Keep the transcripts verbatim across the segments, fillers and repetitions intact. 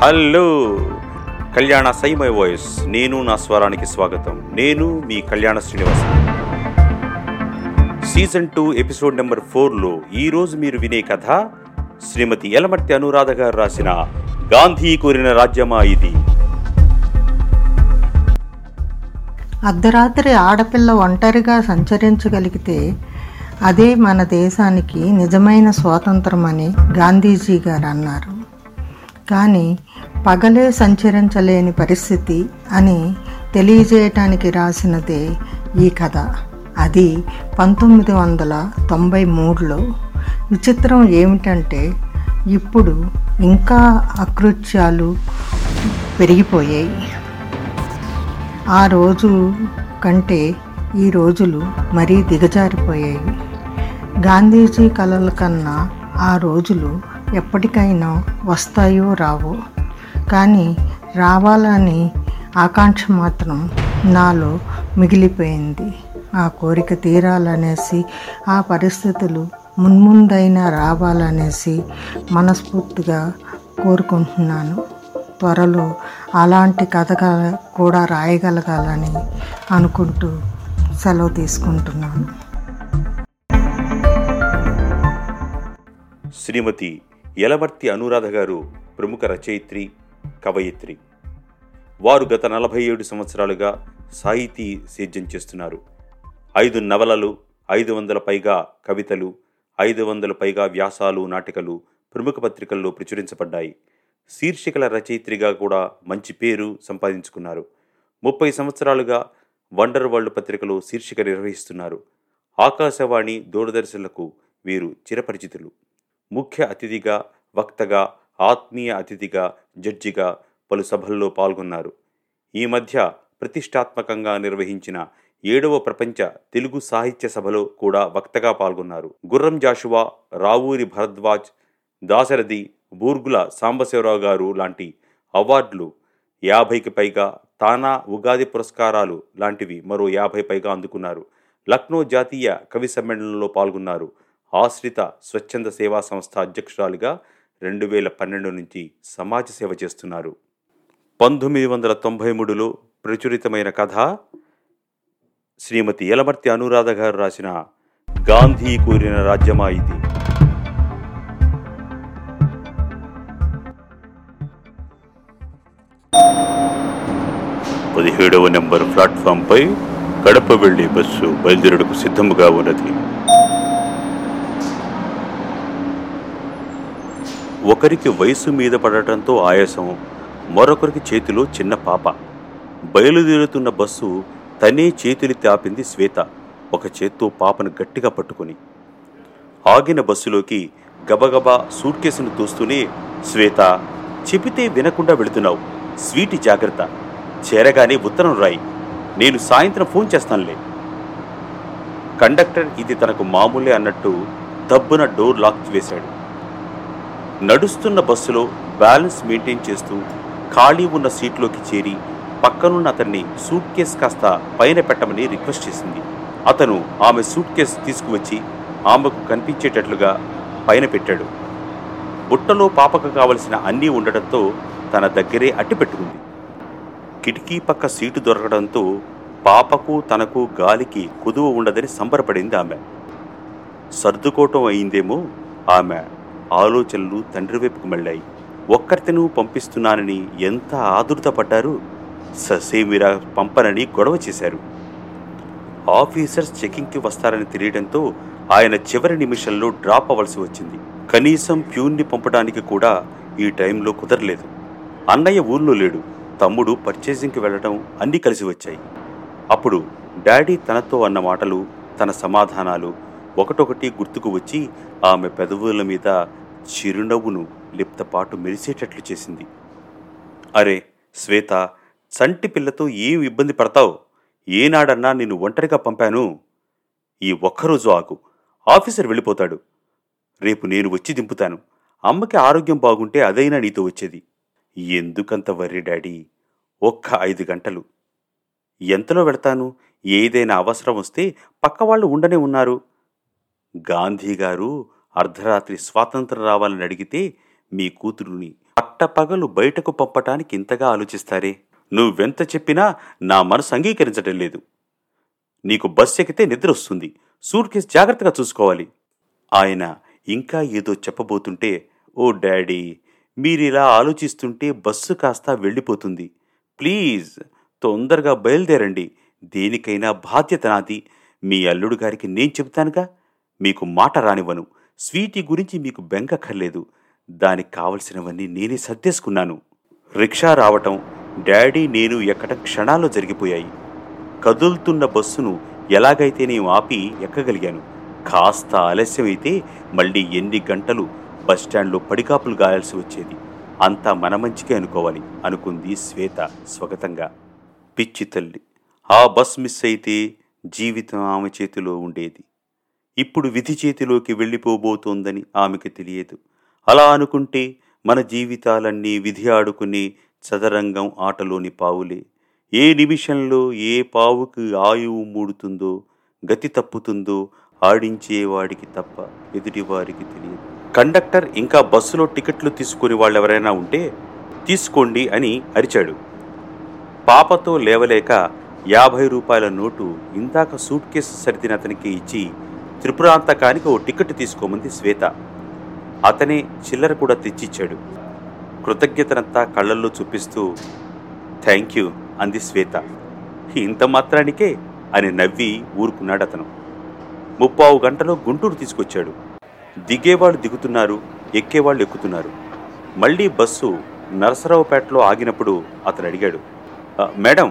Hello కళ్యాణ సై my voice, నేను నా స్వరానికి స్వాగతం. నేను మీ Kalyana Srinivasan. Season two episode number ఫోర్లో ఈరోజు మీరు వినే కథ శ్రీమతి యలమర్తి అనురాధ గారు రాసిన గాంధీ కోరిన రాజ్యమా ఇది. అర్ధరాత్రి ఆడపిల్ల ఒంటరిగా సంచరించగలిగితే అదే మన దేశానికి నిజమైన స్వాతంత్రం అని గాంధీజీ గారు అన్నారు. కానీ పగలే సంచరించలేని పరిస్థితి అని తెలియజేయటానికి రాసినదే ఈ కథ. అది పంతొమ్మిది వందల తొంభై మూడులో. విచిత్రం ఏమిటంటే ఇప్పుడు ఇంకా అకృత్యాలు పెరిగిపోయాయి. ఆ రోజు కంటే ఈ రోజులు మరీ దిగజారిపోయాయి. గాంధీజీ కలల కన్నా ఆ రోజులు ఎప్పటికైనా వస్తాయో రావో, కానీ రావాలని ఆకాంక్ష మాత్రం నాలో మిగిలిపోయింది. ఆ కోరిక తీరాలనేసి, ఆ పరిస్థితులు మున్ముందైనా రావాలనేసి మనస్ఫూర్తిగా కోరుకుంటున్నాను. త్వరలో అలాంటి కథ కూడా రాయగలగాలని అనుకుంటూ సెలవు తీసుకుంటున్నాను. శ్రీమతి యలమర్తి అనురాధ గారు ప్రముఖ రచయిత్రి, కవయిత్రి. వారు గత నలభై ఏడు సంవత్సరాలుగా సాహితీ సేద్యం చేస్తున్నారు. ఐదు నవలలు, ఐదు వందల పైగా కవితలు, ఐదు వందల పైగా వ్యాసాలు, నాటికలు ప్రముఖ పత్రికల్లో ప్రచురించబడ్డాయి. శీర్షికల రచయిత్రిగా కూడా మంచి పేరు సంపాదించుకున్నారు. ముప్పై సంవత్సరాలుగా వండర్ వరల్డ్ పత్రికలో శీర్షిక నిర్వహిస్తున్నారు. ఆకాశవాణి, దూరదర్శన్లకు వీరు చిరపరిచితులు. ముఖ్య అతిథిగా, వక్తగా, ఆత్మీయ అతిథిగా, జడ్జిగా పలు సభల్లో పాల్గొన్నారు. ఈ మధ్య ప్రతిష్టాత్మకంగా నిర్వహించిన ఏడవ ప్రపంచ తెలుగు సాహిత్య సభలో కూడా వక్తగా పాల్గొన్నారు. గుర్రం జాషువా, రావూరి భరద్వాజ్, దాశరథి, బూర్గుల సాంబశివరావు గారు లాంటి అవార్డులు యాభైకి పైగా, తానా ఉగాది పురస్కారాలు లాంటివి మరో యాభై పైగా అందుకున్నారు. లక్నో జాతీయ కవి సమ్మేళనంలో పాల్గొన్నారు. ఆశ్రిత స్వచ్ఛంద సేవా సంస్థ అధ్యక్షురాలుగా రెండు వేల పన్నెండు నుంచి సమాజ సేవ చేస్తున్నారు. పంతొమ్మిది వందల తొంభై మూడులో ప్రచురితమైన కథ శ్రీమతి యలమర్తి అనురాధ గారు రాసిన గాంధీ కోరిన రాజ్యమా ఇది. పదిహేడవ నెంబర్ ప్లాట్ఫామ్పై కడప వెళ్లే బస్సు బయలుదేరుటకు సిద్ధముగా ఉన్నది. ఒకరికి వయసు మీద పడటంతో ఆయాసం, మరొకరికి చేతిలో చిన్న పాప. బయలుదేరుతున్న బస్సు తనే చేతులెత్తి ఆపింది శ్వేత, ఒక చేత్తో పాపను గట్టిగా పట్టుకుని. ఆగిన బస్సులోకి గబగబా సూట్ కేసును తోస్తూనే, శ్వేత, చెబితే వినకుండా వెళుతున్నావు, స్వీటి జాగ్రత్త, చేరగానే ఉత్తరం రాయి, నేను సాయంత్రం ఫోన్ చేస్తానులే. కండక్టర్ ఇది తనకు మామూలే అన్నట్టు దబ్బున డోర్ లాక్ వేశాడు. నడుస్తున్న బస్సులో బ్యాలెన్స్ మెయింటైన్ చేస్తూ ఖాళీ ఉన్న సీట్లోకి చేరి పక్కనున్న అతన్ని సూట్ కేస్ కాస్త పైన పెట్టమని రిక్వెస్ట్ చేసింది. అతను ఆమె సూట్ కేస్ తీసుకువచ్చి ఆమెకు కనిపించేటట్లుగా పైన పెట్టాడు. బుట్టలో పాపకు కావలసిన అన్నీ ఉండటంతో తన దగ్గరే అట్టి పెట్టుకుంది. కిటికీ పక్క సీటు దొరకడంతో పాపకు తనకు గాలికి కుదువ ఉండదని సంబరపడింది ఆమె. సర్దుకోవటం అయిందేమో ఆమె ఆలోచనలు తండ్రి వైపుకు మళ్ళాయి. ఒక్కరితను పంపిస్తున్నానని ఎంత ఆదుర్తపడ్డారు, ససేమిరా పంపనని గొడవ చేశారు. ఆఫీసర్స్ చెకింగ్కి వస్తారని తెలియడంతో ఆయన చివరి నిమిషంలో డ్రాప్ అవ్వాల్సి వచ్చింది. కనీసం ప్యూన్ని పంపడానికి కూడా ఈ టైంలో కుదరలేదు. అన్నయ్య ఊళ్ళో లేడు, తమ్ముడు పర్చేసింగ్కి వెళ్ళడం అన్నీ కలిసి వచ్చాయి. అప్పుడు డాడీ తనతో అన్న మాటలు, తన సమాధానాలు ఒకటొకటి గుర్తుకు వచ్చి ఆమె పెదవుల మీద చిరునవ్వును లిప్తపాటు మెరిసేటట్లు చేసింది. అరే శ్వేత, చంటి పిల్లతో ఏం ఇబ్బంది పడతావు? ఏనాడన్నా నిన్ను ఒంటరిగా పంపాను? ఈ ఒక్కరోజు ఆగు, ఆఫీసర్ వెళ్ళిపోతాడు, రేపు నేను వచ్చి దింపుతాను. అమ్మకి ఆరోగ్యం బాగుంటే అదైనా నీతో వచ్చేది. ఎందుకంత వర్రీ డాడీ? ఒక్క ఐదు గంటలు ఎంతలో వెళ్తాను, ఏదైనా అవసరం వస్తే పక్కవాళ్ళు ఉండనే ఉన్నారు. గాంధీ గారు అర్ధరాత్రి స్వాతంత్రం రావాలని అడిగితే మీ కూతురుని పట్టపగలు బయటకు పంపటానికి ఇంతగా ఆలోచిస్తారే? నువ్వెంత చెప్పినా నా మనసు అంగీకరించడం లేదు. నీకు బస్సు ఎక్కితే నిద్ర వస్తుంది, సూట్ కేసు జాగ్రత్తగా చూసుకోవాలి. ఆయన ఇంకా ఏదో చెప్పబోతుంటే, ఓ డాడీ, మీరిలా ఆలోచిస్తుంటే బస్సు కాస్త వెళ్ళిపోతుంది. ప్లీజ్ తొందరగా బయలుదేరండి. దేనికైనా బాధ్యత నాది. మీ అల్లుడు గారికి నేను చెబుతానుగా. మీకు మాట రానివ్వను. స్వీటీ గురించి మీకు బెంగక్కర్లేదు. దానికి కావలసినవన్నీ నేనే సర్దేసుకున్నాను. రిక్షా రావటం, డాడీ నేను ఎక్కడ క్షణాల్లో జరిగిపోయాయి. కదులుతున్న బస్సును ఎలాగైతే నేను ఆపి ఎక్కగలిగాను. కాస్త ఆలస్యమైతే మళ్ళీ ఎన్ని గంటలు బస్టాండ్లో పడికాపులు గాయాల్సి వచ్చేది. అంతా మన మంచికే అనుకోవాలి అనుకుంది శ్వేత స్వగతంగా. పిచ్చి తల్లి, ఆ బస్ మిస్ అయితే జీవితం ఆమె చేతిలో ఉండేది. ఇప్పుడు విధి చేతిలోకి వెళ్ళిపోబోతోందని ఆమెకు తెలియదు. అలా అనుకుంటే మన జీవితాలన్నీ విధి ఆడుకునే చదరంగం ఆటలోని పావులే. ఏ నిమిషంలో ఏ పావుకి ఆయువు మూడుతుందో, గతి తప్పుతుందో ఆడించేవాడికి తప్ప ఎదుటివారికి తెలియదు. కండక్టర్ ఇంకా బస్సులో టికెట్లు తీసుకునే వాళ్ళెవరైనా ఉంటే తీసుకోండి అని అరిచాడు. పాపతో లేవలేక యాభై రూపాయల నోటు ఇందాక సూట్ కేసు సర్దిన అతనికి ఇచ్చి త్రిపురాంతకానికి ఓ టికెట్ తీసుకోమంది శ్వేత. అతనే చిల్లర కూడా తెచ్చిచ్చాడు. కృతజ్ఞతనంతా కళ్ళల్లో చూపిస్తూ థ్యాంక్ యూ అంది శ్వేత. ఇంత మాత్రానికే అని నవ్వి ఊరుకున్నాడు అతను. ముప్పావు గంటలో గుంటూరు తీసుకొచ్చాడు. దిగేవాళ్ళు దిగుతున్నారు, ఎక్కేవాళ్ళు ఎక్కుతున్నారు. మళ్ళీ బస్సు నరసరావుపేటలో ఆగినప్పుడు అతను అడిగాడు, మేడం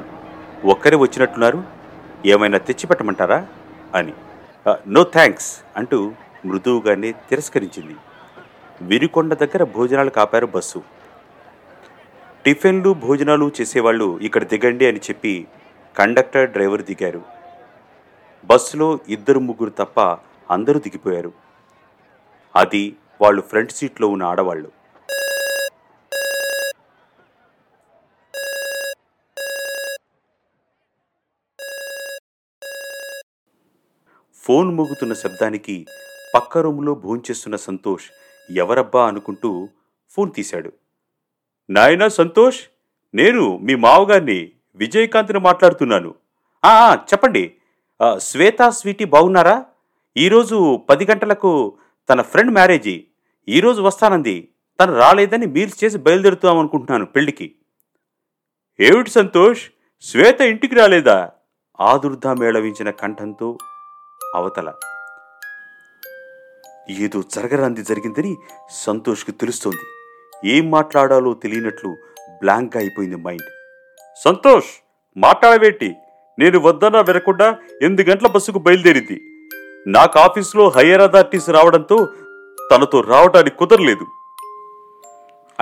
ఒక్కరే వచ్చినట్టున్నారు, ఏమైనా తెచ్చిపెట్టమంటారా అని. నో థ్యాంక్స్ అంటూ మృదువుగానే తిరస్కరించింది. విరికొండ దగ్గర భోజనాలు కాపారు బస్సు. టిఫిన్లు భోజనాలు చేసేవాళ్ళు ఇక్కడ దిగండి అని చెప్పి కండక్టర్, డ్రైవర్ దిగారు. బస్సులో ఇద్దరు ముగ్గురు తప్ప అందరూ దిగిపోయారు. అది వాళ్ళు ఫ్రంట్ సీట్లో ఉన్న ఆడవాళ్ళు. ఫోన్ మోగుతున్న శబ్దానికి పక్క రూమ్లో భోంచేస్తున్న సంతోష్ ఎవరబ్బా అనుకుంటూ ఫోన్ తీశాడు. నాయనా సంతోష్, నేను మీ మావగారిని విజయకాంత్ని మాట్లాడుతున్నాను. చెప్పండి. శ్వేత స్వీటీ బాగున్నారా? ఈరోజు పది గంటలకు తన ఫ్రెండ్ మ్యారేజీ. ఈరోజు వస్తానంది. తను రాలేదని మీరు చేసి బయలుదేరుతాం అనుకుంటున్నాను పెళ్లికి. ఏమిటి సంతోష్, శ్వేత ఇంటికి రాలేదా? ఆదుర్ధ మేళవించిన కంఠంతో అవతల. ఏదో జరగరాంది జరిగిందని సంతోష్కి తెలుస్తోంది. ఏం మాట్లాడాలో తెలియనట్లు బ్లాంక్ అయిపోయింది మైండ్. సంతోష్, మాట్లాడవేటి? నేను వద్దనా వెరకుండా ఎనిమిది గంటల బస్సుకు బయలుదేరింది. నాకు ఆఫీసులో హయ్యర్ అథారిటీస్ రావడంతో తనతో రావడానికి కుదరలేదు.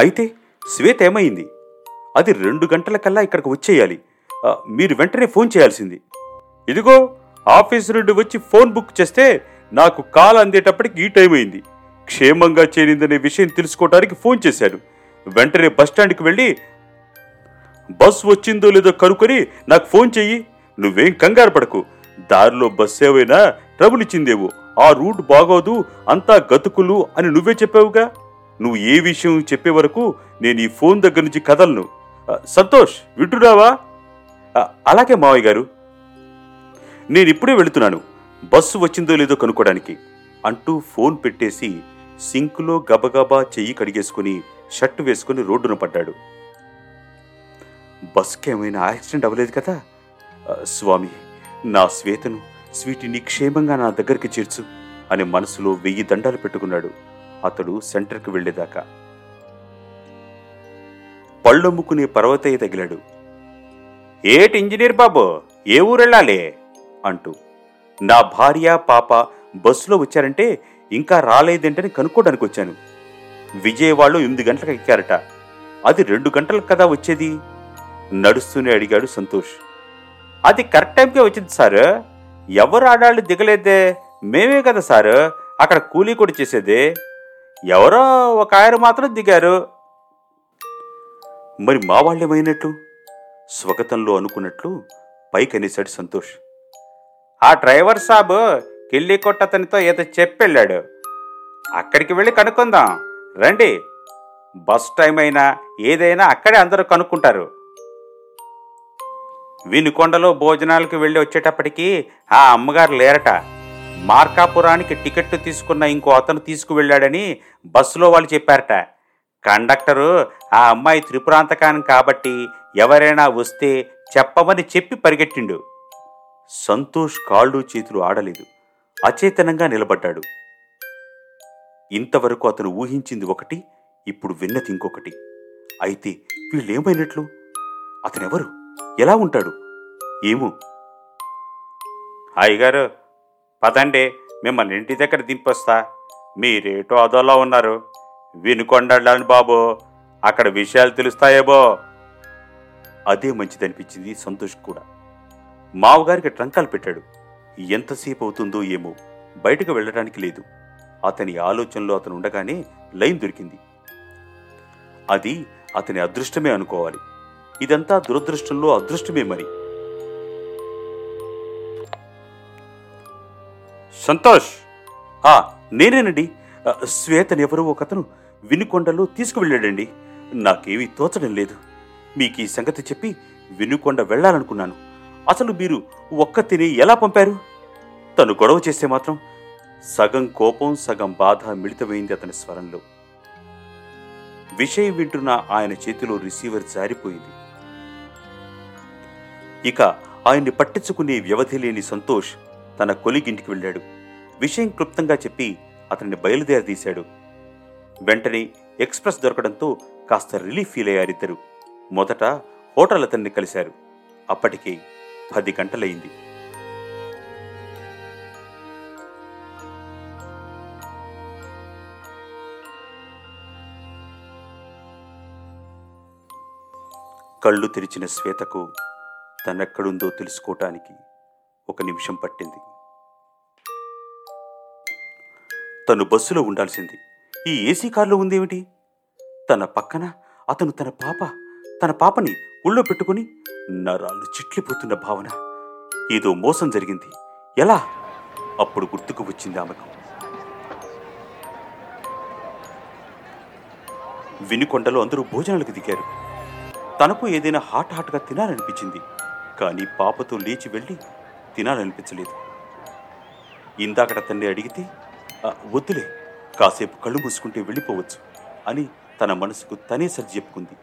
అయితే శ్వేత ఏమైంది? అది రెండు గంటల కల్లా ఇక్కడికి వచ్చేయాలి. మీరు వెంటనే ఫోన్ చేయాల్సింది. ఇదిగో ఆఫీసు నుండి వచ్చి ఫోన్ బుక్ చేస్తే నాకు కాల్ అందేటప్పటికి ఈ టైం అయింది. క్షేమంగా చేరిందనే విషయం తెలుసుకోవడానికి ఫోన్ చేశాను. వెంటనే బస్టాండ్కి వెళ్ళి బస్ వచ్చిందో లేదో కనుక్కొని నాకు ఫోన్ చెయ్యి. నువ్వేం కంగారు పడకు. దారిలో బస్సు ఏవైనా ట్రబుల్ ఇచ్చిందేవో, ఆ రూట్ బాగోదు, అంతా గతుకులు అని నువ్వే చెప్పావుగా. నువ్వు ఏ విషయం చెప్పే వరకు నేను ఈ ఫోన్ దగ్గర నుంచి కదలను. సంతోష్ వింటున్నావా? అలాగే మావయ్య గారు, నేను ఇప్పుడే వెళుతున్నాను బస్సు వచ్చిందో లేదో కనుక్కోడానికి అంటూ ఫోన్ పెట్టేసి సింకులో గబగబా చెయ్యి కడిగేసుకుని షర్టు వేసుకుని రోడ్డున పడ్డాడు. బస్సుకి ఏమైనా యాక్సిడెంట్ అవ్వలేదు కదా? స్వామి, నా శ్వేతను స్వీటిని క్షేమంగా నా దగ్గరికి చేర్చు అని మనసులో వెయ్యి దండాలు పెట్టుకున్నాడు అతడు సెంటర్కి వెళ్లేదాకా. పళ్ళొమ్ముకునే పర్వతయ్య తగిలాడు. ఏటి ఇంజనీర్ బాబు, ఏ ఊరెళ్ళాలి అంటూ. నా భార్య పాప బస్సులో వచ్చారంటే ఇంకా రాలేదేంటని కనుక్కోడానికి వచ్చాను. విజయవాడలో ఎనిమిది గంటలకు ఎక్కారట. అది రెండు గంటలకు కదా వచ్చేది నడుస్తూనే అడిగాడు సంతోష్. అది కరెక్ట్ టైంకే వచ్చింది సార్. ఎవరు ఆడాళ్ళు దిగలేదే, మేమే కదా సార్ అక్కడ కూలీ కూడా చేసేదే. ఎవరో ఒక ఆయన మాత్రం దిగారు. మరి మా వాళ్ళేమైనట్లు స్వగతంలో అనుకున్నట్లు పైకి అనేశాడు సంతోష్. ఆ డ్రైవర్ సాబు కిళ్ళికొట్ట అతనితో ఏదో చెప్పెళ్ళాడు. అక్కడికి వెళ్ళి కనుక్కుందాం రండి బస్ టైం అయినా ఏదైనా అక్కడే అందరూ కనుక్కుంటారు. వినుకొండలో భోజనాలకు వెళ్ళి వచ్చేటప్పటికీ ఆ అమ్మగారు లేరట. మార్కాపురానికి టికెట్ తీసుకున్న ఇంకో అతను తీసుకువెళ్ళాడని బస్సులో వాళ్ళు చెప్పారట. కండక్టరు ఆ అమ్మాయి త్రిపురాంతకానం కాబట్టి ఎవరైనా వస్తే చెప్పమని చెప్పి పరిగెట్టిండు. సంతోష్ కాళ్ళు చేతులు ఆడలేదు, అచేతనంగా నిలబడ్డాడు. ఇంతవరకు అతను ఊహించింది ఒకటి, ఇప్పుడు విన్నది ఇంకొకటి. అయితే వీళ్ళేమైనట్లు? అతనెవరు? ఎలా ఉంటాడు? ఏమో. అయ్యగారు పదండి, మిమ్మల్ని ఇంటి దగ్గర దింపొస్తా, మీరేటో అదోలా ఉన్నారు, వినుకొండలాని బాబు, అక్కడ విషయాలు తెలుస్తాయేమో. అదే మంచిదనిపించింది సంతోష్ కూడా. మావుగారికి ట్రంకాలు పెట్టాడు. ఎంతసేపు అవుతుందో ఏమో, బయటకు వెళ్ళడానికి లేదు. అతని ఆలోచనలో అతను ఉండగానే లైన్ దొరికింది. అది అతని అదృష్టమే అనుకోవాలి. ఇదంతా దురదృష్టంలో అదృష్టమే మరి. సంతోష్, ఆ నేనేనండి, శ్వేతనెవరో ఒకతను వినుకొండలో తీసుకువెళ్ళాడండి. నాకేమీ తోచడం లేదు. మీకు ఈ సంగతి చెప్పి వినుకొండ వెళ్ళాలనుకున్నాను. అసలు మీరు ఒక్కతిని ఎలా పంపారు? తను గొడవ చేస్తే మాత్రం. సగం కోపం సగం బాధ మిళితమైంది అతని స్వరంలో. విషయం వింటున్న ఆయన చేతిలో రిసీవర్ జారిపోయింది. ఇక ఆయన్ని పట్టించుకునే వ్యవధి లేని సంతోష్ తన కొలిగింటికి వెళ్ళాడు. విషయం క్లుప్తంగా చెప్పి అతన్ని బయలుదేరదీశాడు. వెంటనే ఎక్స్ప్రెస్ దొరకడంతో కాస్త రిలీఫ్ ఫీల్ అయ్యారిద్దరు. మొదట హోటల్ అతన్ని కలిశారు. అప్పటికే పది గంటలయింది. కళ్ళు తెరిచిన శ్వేతకు తనెక్కడుందో తెలుసుకోవటానికి ఒక నిమిషం పట్టింది. తను బస్సులో ఉండాల్సింది ఈ ఏసీ కారులో ఉందేమిటి? తన పక్కన అతను, తన పాప, తన పాపని ఒళ్ళో పెట్టుకుని. నరాలు చిట్లిపోతున్న భావన. ఏదో మోసం జరిగింది. ఎలా? అప్పుడు గుర్తుకు వచ్చింది ఆమెకు. వినుకొండలో అందరూ భోజనాలకు దిగారు. తనకు ఏదైనా హాట్ హాట్గా తినాలనిపించింది. కానీ పాపతో లేచి వెళ్ళి తినాలనిపించలేదు. ఇందాకట తన్ని అడిగితే వద్దులే, కాసేపు కళ్ళు మూసుకుంటే వెళ్ళిపోవచ్చు అని తన మనసుకు తనే సర్ది చెప్పుకుంది.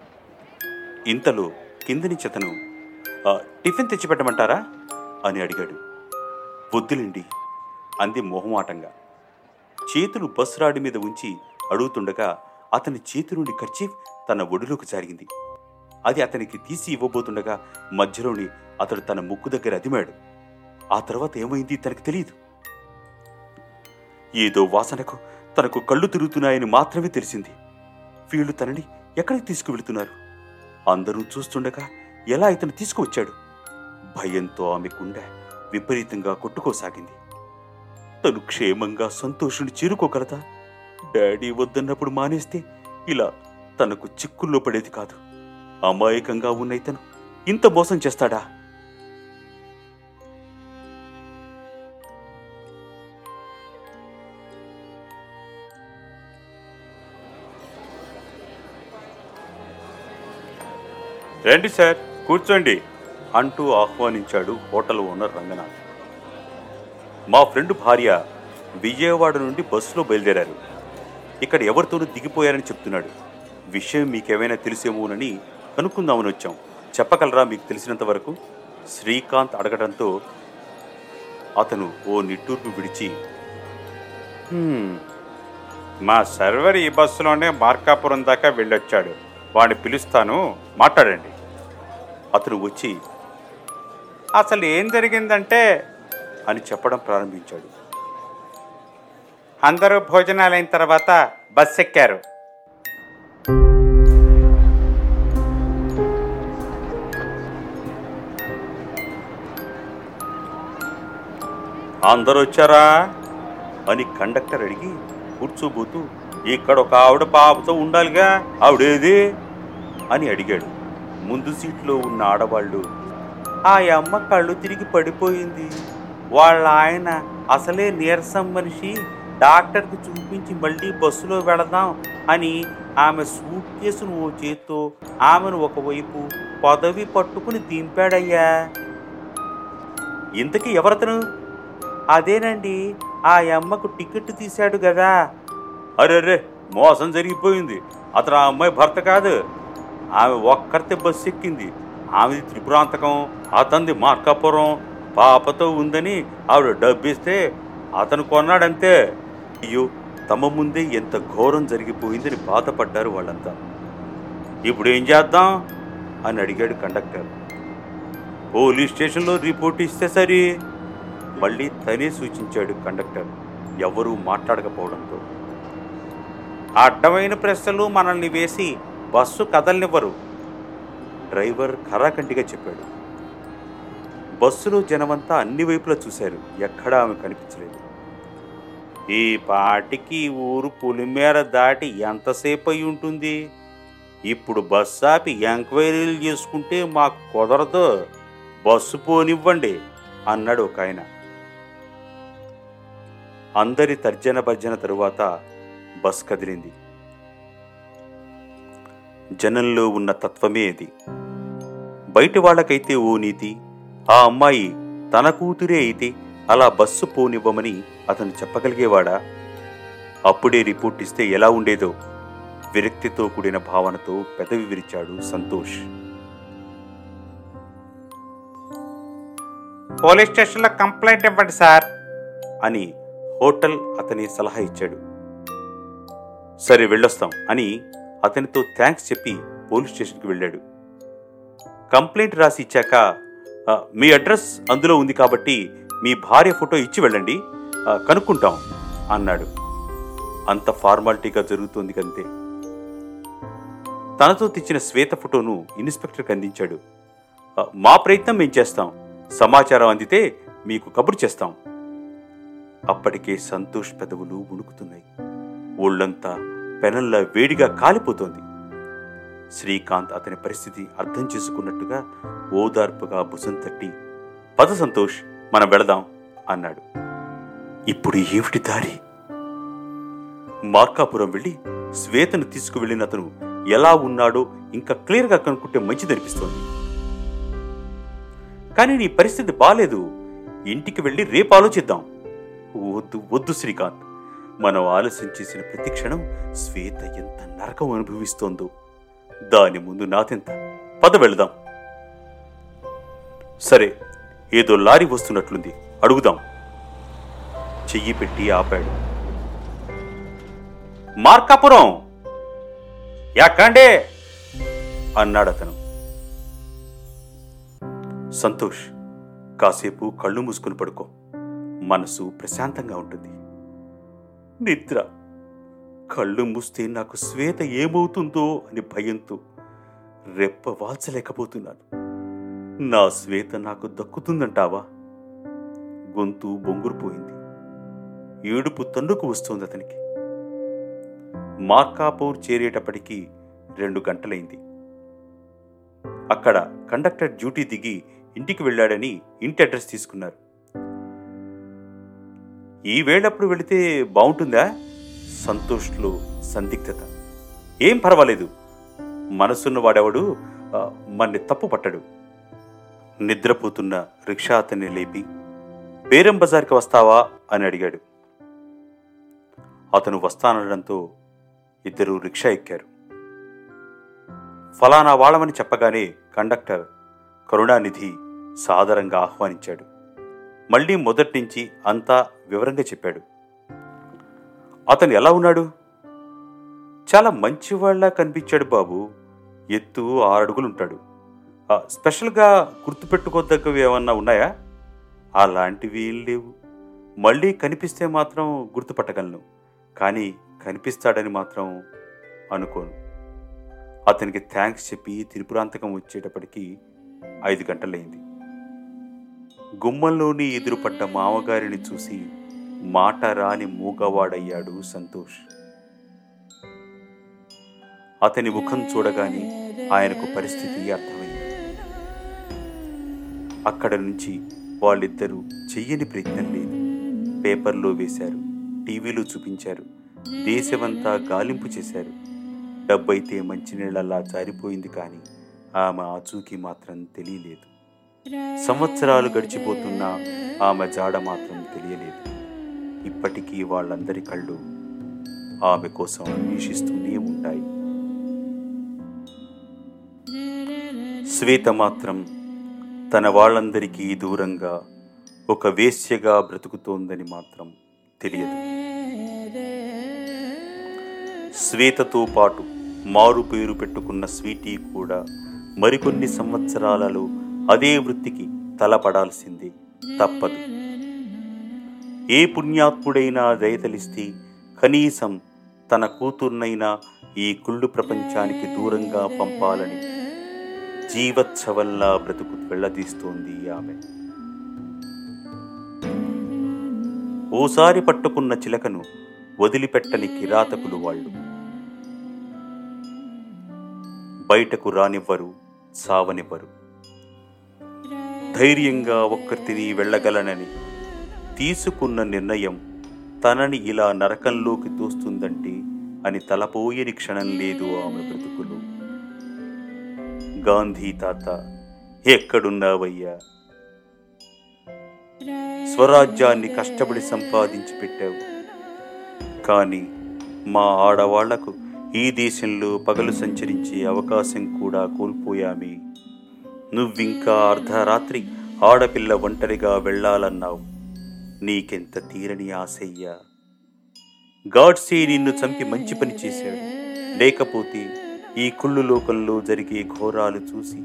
ఇంతలో కింద నుంచి అతను, టిఫిన్ తెచ్చిపెట్టమంటారా అని అడిగాడు. వద్దులేండి అంది మోహమాటంగా. చేతులు బస్ రాడి మీద ఉంచి అడుగుతుండగా అతని చేతి నుండి కర్చీఫ్ తన ఒడిలోకి జరిగింది. అది అతనికి తీసి ఇవ్వబోతుండగా మధ్యలోని అతడు తన ముక్కు దగ్గర అదిమాడు. ఆ తర్వాత ఏమైంది తనకు తెలియదు. ఏదో వాసనకు తనకు కళ్ళు తిరుగుతున్నాయని మాత్రమే తెలిసింది. వీళ్ళు తనని ఎక్కడికి తీసుకువెళుతున్నారు? అందరూ చూస్తుండగా ఎలా ఇతను తీసుకువచ్చాడు? భయంతో ఆమె గుండె విపరీతంగా కొట్టుకోసాగింది. తను క్షేమంగా సంతోషుని చేరుకోగలదా? డాడీ వద్దన్నప్పుడు మానేస్తే ఇలా తనకు చిక్కుల్లో పడేది కాదు. అమాయకంగా ఉన్న ఇతను ఇంత మోసం చేస్తాడా? రండి సార్, కూర్చోండి అంటూ ఆహ్వానించాడు హోటల్ ఓనర్ రంగనాథ్. మా ఫ్రెండ్ భార్య విజయవాడ నుండి బస్సులో బయలుదేరారు. ఇక్కడ ఎవరితోనూ దిగిపోయారని చెప్తున్నాడు. విషయం మీకేమైనా తెలిసేమోనని కనుక్కుందామని వచ్చాం. చెప్పగలరా మీకు తెలిసినంత వరకు? శ్రీకాంత్ అడగడంతో అతను ఓ నిట్టూర్పు విడిచి, మా సర్వర్ ఈ బస్సులోనే మార్కాపురం దాకా వెళ్ళొచ్చాడు, వాడిని పిలుస్తాను, మాట్లాడండి. అతను వచ్చి అసలు ఏం జరిగిందంటే అని చెప్పడం ప్రారంభించాడు. అందరూ భోజనాలైన తర్వాత బస్ ఎక్కారు. అందరూ వచ్చారా అని కండక్టర్ అడిగి కూర్చోబోతూ, ఇక్కడ ఒక ఆవిడ పాపతో ఉండాలిగా, ఆవిడేది అని అడిగాడు. ముందు సీట్లో ఉన్న ఆడవాళ్ళు, ఆ అమ్మ కళ్ళు తిరిగి పడిపోయింది, వాళ్ళ ఆయన అసలే నీరసం మనిషి, డాక్టర్కి చూపించి మళ్ళీ బస్సులో వెళదాం అని ఆమె సూట్ కేసును ఓ చేత్తో ఆమెను ఒకవైపు పదవి పట్టుకుని దింపాడయ్యా. ఇంతకీ ఎవరతను? అదేనండి, ఆ అమ్మకు టికెట్ తీశాడు కదా. అరే అరే మోసం జరిగిపోయింది, అతను ఆ అమ్మాయి భర్త కాదు. ఆమె ఒక్కరితే బస్సు ఎక్కింది. ఆమెది త్రిపురాంతకం, అతనిది మార్కాపురం. పాపతో ఉందని ఆవిడ డబ్బిస్తే అతను కొన్నాడంతే. అయ్యో, తమ ముందే ఎంత ఘోరం జరిగిపోయిందని బాధపడ్డారు వాళ్ళంతా. ఇప్పుడు ఏం చేద్దాం అని అడిగాడు కండక్టర్. పోలీస్ స్టేషన్లో రిపోర్ట్ ఇస్తే సరి, మళ్ళీ తనే సూచించాడు కండక్టర్ ఎవరూ మాట్లాడకపోవడంతో. అడ్డమైన ప్రశ్నలు మనల్ని వేసి బస్సు కదలనివ్వరు, డ్రైవర్ ఖరాకంటిగా చెప్పాడు. బస్సులో జనమంతా అన్ని వైపులా చూశారు, ఎక్కడా ఆమె కనిపించలేదు. ఈ పాటికి ఊరు పులిమేర దాటి ఎంతసేపు అయి ఉంటుంది? ఇప్పుడు బస్సు ఆపి ఎంక్వైరీలు చేసుకుంటే మాకు కుదరదు, బస్సు పోనివ్వండి అన్నాడు ఒక ఆయన. అందరి తర్జన భర్జన తరువాత బస్ కదిలింది. జనంలో ఉన్న తత్వమే అది. బయటి వాళ్ళకైతే ఓ నీతి, ఆ అమ్మాయి తన కూతురే అయితే అలా బస్సు పోనివ్వమని అతను చెప్పగలిగేవాడా? అప్పుడే రిపోర్ట్ ఇస్తే ఎలా ఉండేదో విరక్తితో కూడిన భావనతో పెదవి విరిచాడు సంతోష్. పోలీస్ స్టేషన్లో కంప్లైంట్ ఇవ్వండి సార్ అని హోటల్ అతని సలహా ఇచ్చాడు. సరే వెళ్ళొస్తాం అని అతనితో థ్యాంక్స్ చెప్పి పోలీస్ స్టేషన్కి వెళ్ళాడు. కంప్లైంట్ రాసి ఇచ్చాక, మీ అడ్రస్ అందులో ఉంది కాబట్టి మీ భార్య ఫోటో ఇచ్చి వెళ్ళండి, కనుక్కుంటాం అన్నాడు. అంత ఫార్మాలిటీగా జరుగుతోంది కంతే. తనతో తెచ్చిన శ్వేత ఫోటోను ఇన్స్పెక్టర్కి అందించాడు. మా ప్రయత్నం మేం చేస్తాం, సమాచారం అందితే మీకు కబురు చేస్తాం. అప్పటికే సంతోష్ పెదవులు ఉణుకుతున్నాయి, ఒళ్ళంతా పెనంలా వేడిగా కాలిపోతోంది. శ్రీకాంత్ అతని పరిస్థితి అర్థం చేసుకున్నట్టుగా ఓదార్పుగా భుజం తట్టి, పద సంతోష్, మనం వెళదాం అన్నాడు. ఇప్పుడు ఏమిటి దారి? మార్కాపురం వెళ్ళి శ్వేతను తీసుకువెళ్ళిన అతను ఎలా ఉన్నాడో ఇంకా క్లియర్గా కనుక్కుంటే మంచిదనిపిస్తోంది. కానీ నీ పరిస్థితి బాలేదు, ఇంటికి వెళ్ళి రేపు ఆలోచిద్దాం. వద్దు వద్దు శ్రీకాంత్, మనం ఆలస్యం చేసిన ప్రతి క్షణం శ్వేత ఎంత నరకం అనుభవిస్తోందో దాని ముందు నాతెంత, పద వెళదాం. సరే, ఏదో లారీ వస్తున్నట్లుంది, అడుగుదాం చెయ్యి పెట్టి ఆపాడు. మార్కాపురం యాకండే అన్నాడు అతను. సంతోష్, కాసేపు కళ్ళు మూసుకుని పడుకో, మనసు ప్రశాంతంగా ఉంటుంది. నిద్ర. కళ్ళు మూస్తే నాకు శ్వేత ఏమవుతుందో అని భయంతో రెప్ప వాల్చలేకపోతున్నాను. నా శ్వేత నాకు దక్కుతుందంటావా? గొంతు బొంగురుపోయింది, ఏడుపు తన్నుకు వస్తోంది అతనికి. మార్కాపూర్ చేరేటప్పటికీ రెండు గంటలైంది. అక్కడ కండక్టర్ డ్యూటీ దిగి ఇంటికి వెళ్ళాడని ఇంటి అడ్రస్ తీసుకున్నారు. ఈ వేళప్పుడు వెళితే బాగుంటుందా? సంతోష్లో సందిగ్ధత. ఏం పర్వాలేదు, మనసున్న వాడెవడు మన్ని తప్పు పట్టడు. నిద్రపోతున్న రిక్షా అతన్ని లేపి, బేరం బజార్కి వస్తావా అని అడిగాడు. అతను వస్తానడంతో ఇద్దరు రిక్షా ఎక్కారు. ఫలానా వాళ్ళమని చెప్పగానే కండక్టర్ కరుణానిధి సాదరంగా ఆహ్వానించాడు. మళ్ళీ మొదటి నుంచి అంతా వివరంగా చెప్పాడు. అతను ఎలా ఉన్నాడు? చాలా మంచివాళ్ళ కనిపించాడు బాబు. ఎత్తు ఆరడుగులుంటాడు. స్పెషల్గా గుర్తుపెట్టుకోదగ్గవి ఏమన్నా ఉన్నాయా? అలాంటివి ఏం లేవు. మళ్ళీ కనిపిస్తే మాత్రం గుర్తుపట్టగలను, కానీ కనిపిస్తాడని మాత్రం అనుకోను. అతనికి థ్యాంక్స్ చెప్పి త్రిపురాంతకం వచ్చేటప్పటికి ఐదు గంటలైంది. గుమ్మంలోని ఎదురుపడ్డ మామగారిని చూసి మాట రాని మూగవాడయ్యాడు సంతోష్. అతని ముఖం చూడగానే ఆయనకు పరిస్థితి అర్థమైంది. అక్కడ నుంచి వాళ్ళిద్దరూ చెయ్యని ప్రయత్నం లేదు. పేపర్లో వేశారు, టీవీలు చూపించారు, దేశమంతా గాలింపు చేశారు. డబ్బైతే మంచినీళ్ళలా జారిపోయింది, కానీ ఆమె ఆచూకీ మాత్రం తెలియలేదు. సంవత్సరాలు గడిచిపోతున్నా ఆమె జాడ మాత్రం తెలియలేదు. ఇప్పటికీ వాళ్ళందరి కళ్ళు ఆమె కోసం అన్వేషిస్తూనే ఉంటాయి. శ్వేత మాత్రం తన వాళ్ళందరికీ దూరంగా ఒక వేశ్యగా బ్రతుకుతోందని మాత్రం తెలియదు. శ్వేతతో పాటు మారు పేరు పెట్టుకున్న స్వీటీ కూడా మరికొన్ని సంవత్సరాలలో అదే వృత్తికి తలపడాల్సిందే, తప్పదు. ఏ పుణ్యాత్ముడైనా దయతలిస్తే కనీసం తన కూతుర్నైనా ఈ కుళ్ళు ప్రపంచానికి దూరంగా పంపాలని జీవచ్ఛవల్లా బ్రతుకు వెళ్ళదీస్తోంది ఆమె. ఓసారి పట్టుకున్న చిలకను వదిలిపెట్టని కిరాతకులు వాళ్ళు. బయటకు రానివ్వరు, సావనివ్వరు. ధైర్యంగా ఒక్కరిని వెళ్ళగలనని తీసుకున్న నిర్ణయం తనని ఇలా నరకంలోకి తోస్తుందంటే అని తలపోయని క్షణం లేదు ఆమె బ్రతుకులు. గాంధీ తాత ఎక్కడున్నావయ్యా? స్వరాజ్యాన్ని కష్టపడి సంపాదించి పెట్టావు, కానీ మా ఆడవాళ్లకు ఈ దేశంలో పగలు సంచరించే అవకాశం కూడా కోల్పోయామే. నువ్వింకా అర్ధరాత్రి ఆడపిల్ల ఒంటరిగా వెళ్ళాలన్నావు, నీకెంత తీరని ఆశయ్యా. గాడ్సే నిన్ను చంపి మంచి పని చేశాడు, లేకపోతే ఈ కుళ్ళు లోకంలో జరిగే ఘోరాలు చూసి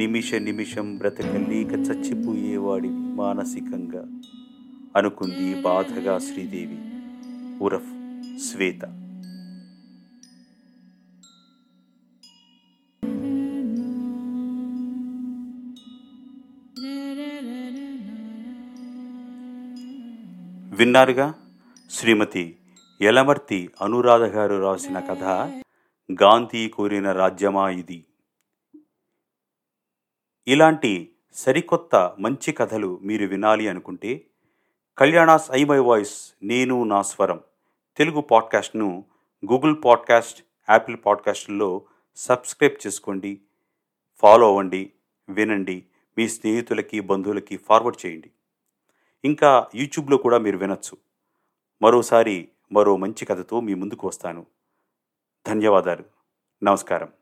నిమిష నిమిషం బ్రతకలేక చచ్చిపోయేవాడి మానసికంగా అనుకుంది బాధగా శ్రీదేవి ఉరఫ్ శ్వేత. విన్నారుగా శ్రీమతి యలమర్తి అనురాధ గారు రాసిన కథ గాంధీ కోరిన రాజ్యమా ఇది. ఇలాంటి సరికొత్త మంచి కథలు మీరు వినాలి అనుకుంటే కళ్యాణాస్ ఐ మై వాయిస్ నేను నా స్వరం తెలుగు పాడ్కాస్ట్ను గూగుల్ పాడ్కాస్ట్, యాపిల్ పాడ్కాస్ట్లో సబ్స్క్రైబ్ చేసుకోండి, ఫాలో అవ్వండి, వినండి, మీ స్నేహితులకి బంధువులకి ఫార్వర్డ్ చేయండి. ఇంకా యూట్యూబ్లో కూడా మీరు వినొచ్చు. మరోసారి మరో మంచి కథతో మీ ముందుకు వస్తాను. ధన్యవాదాలు. నమస్కారం.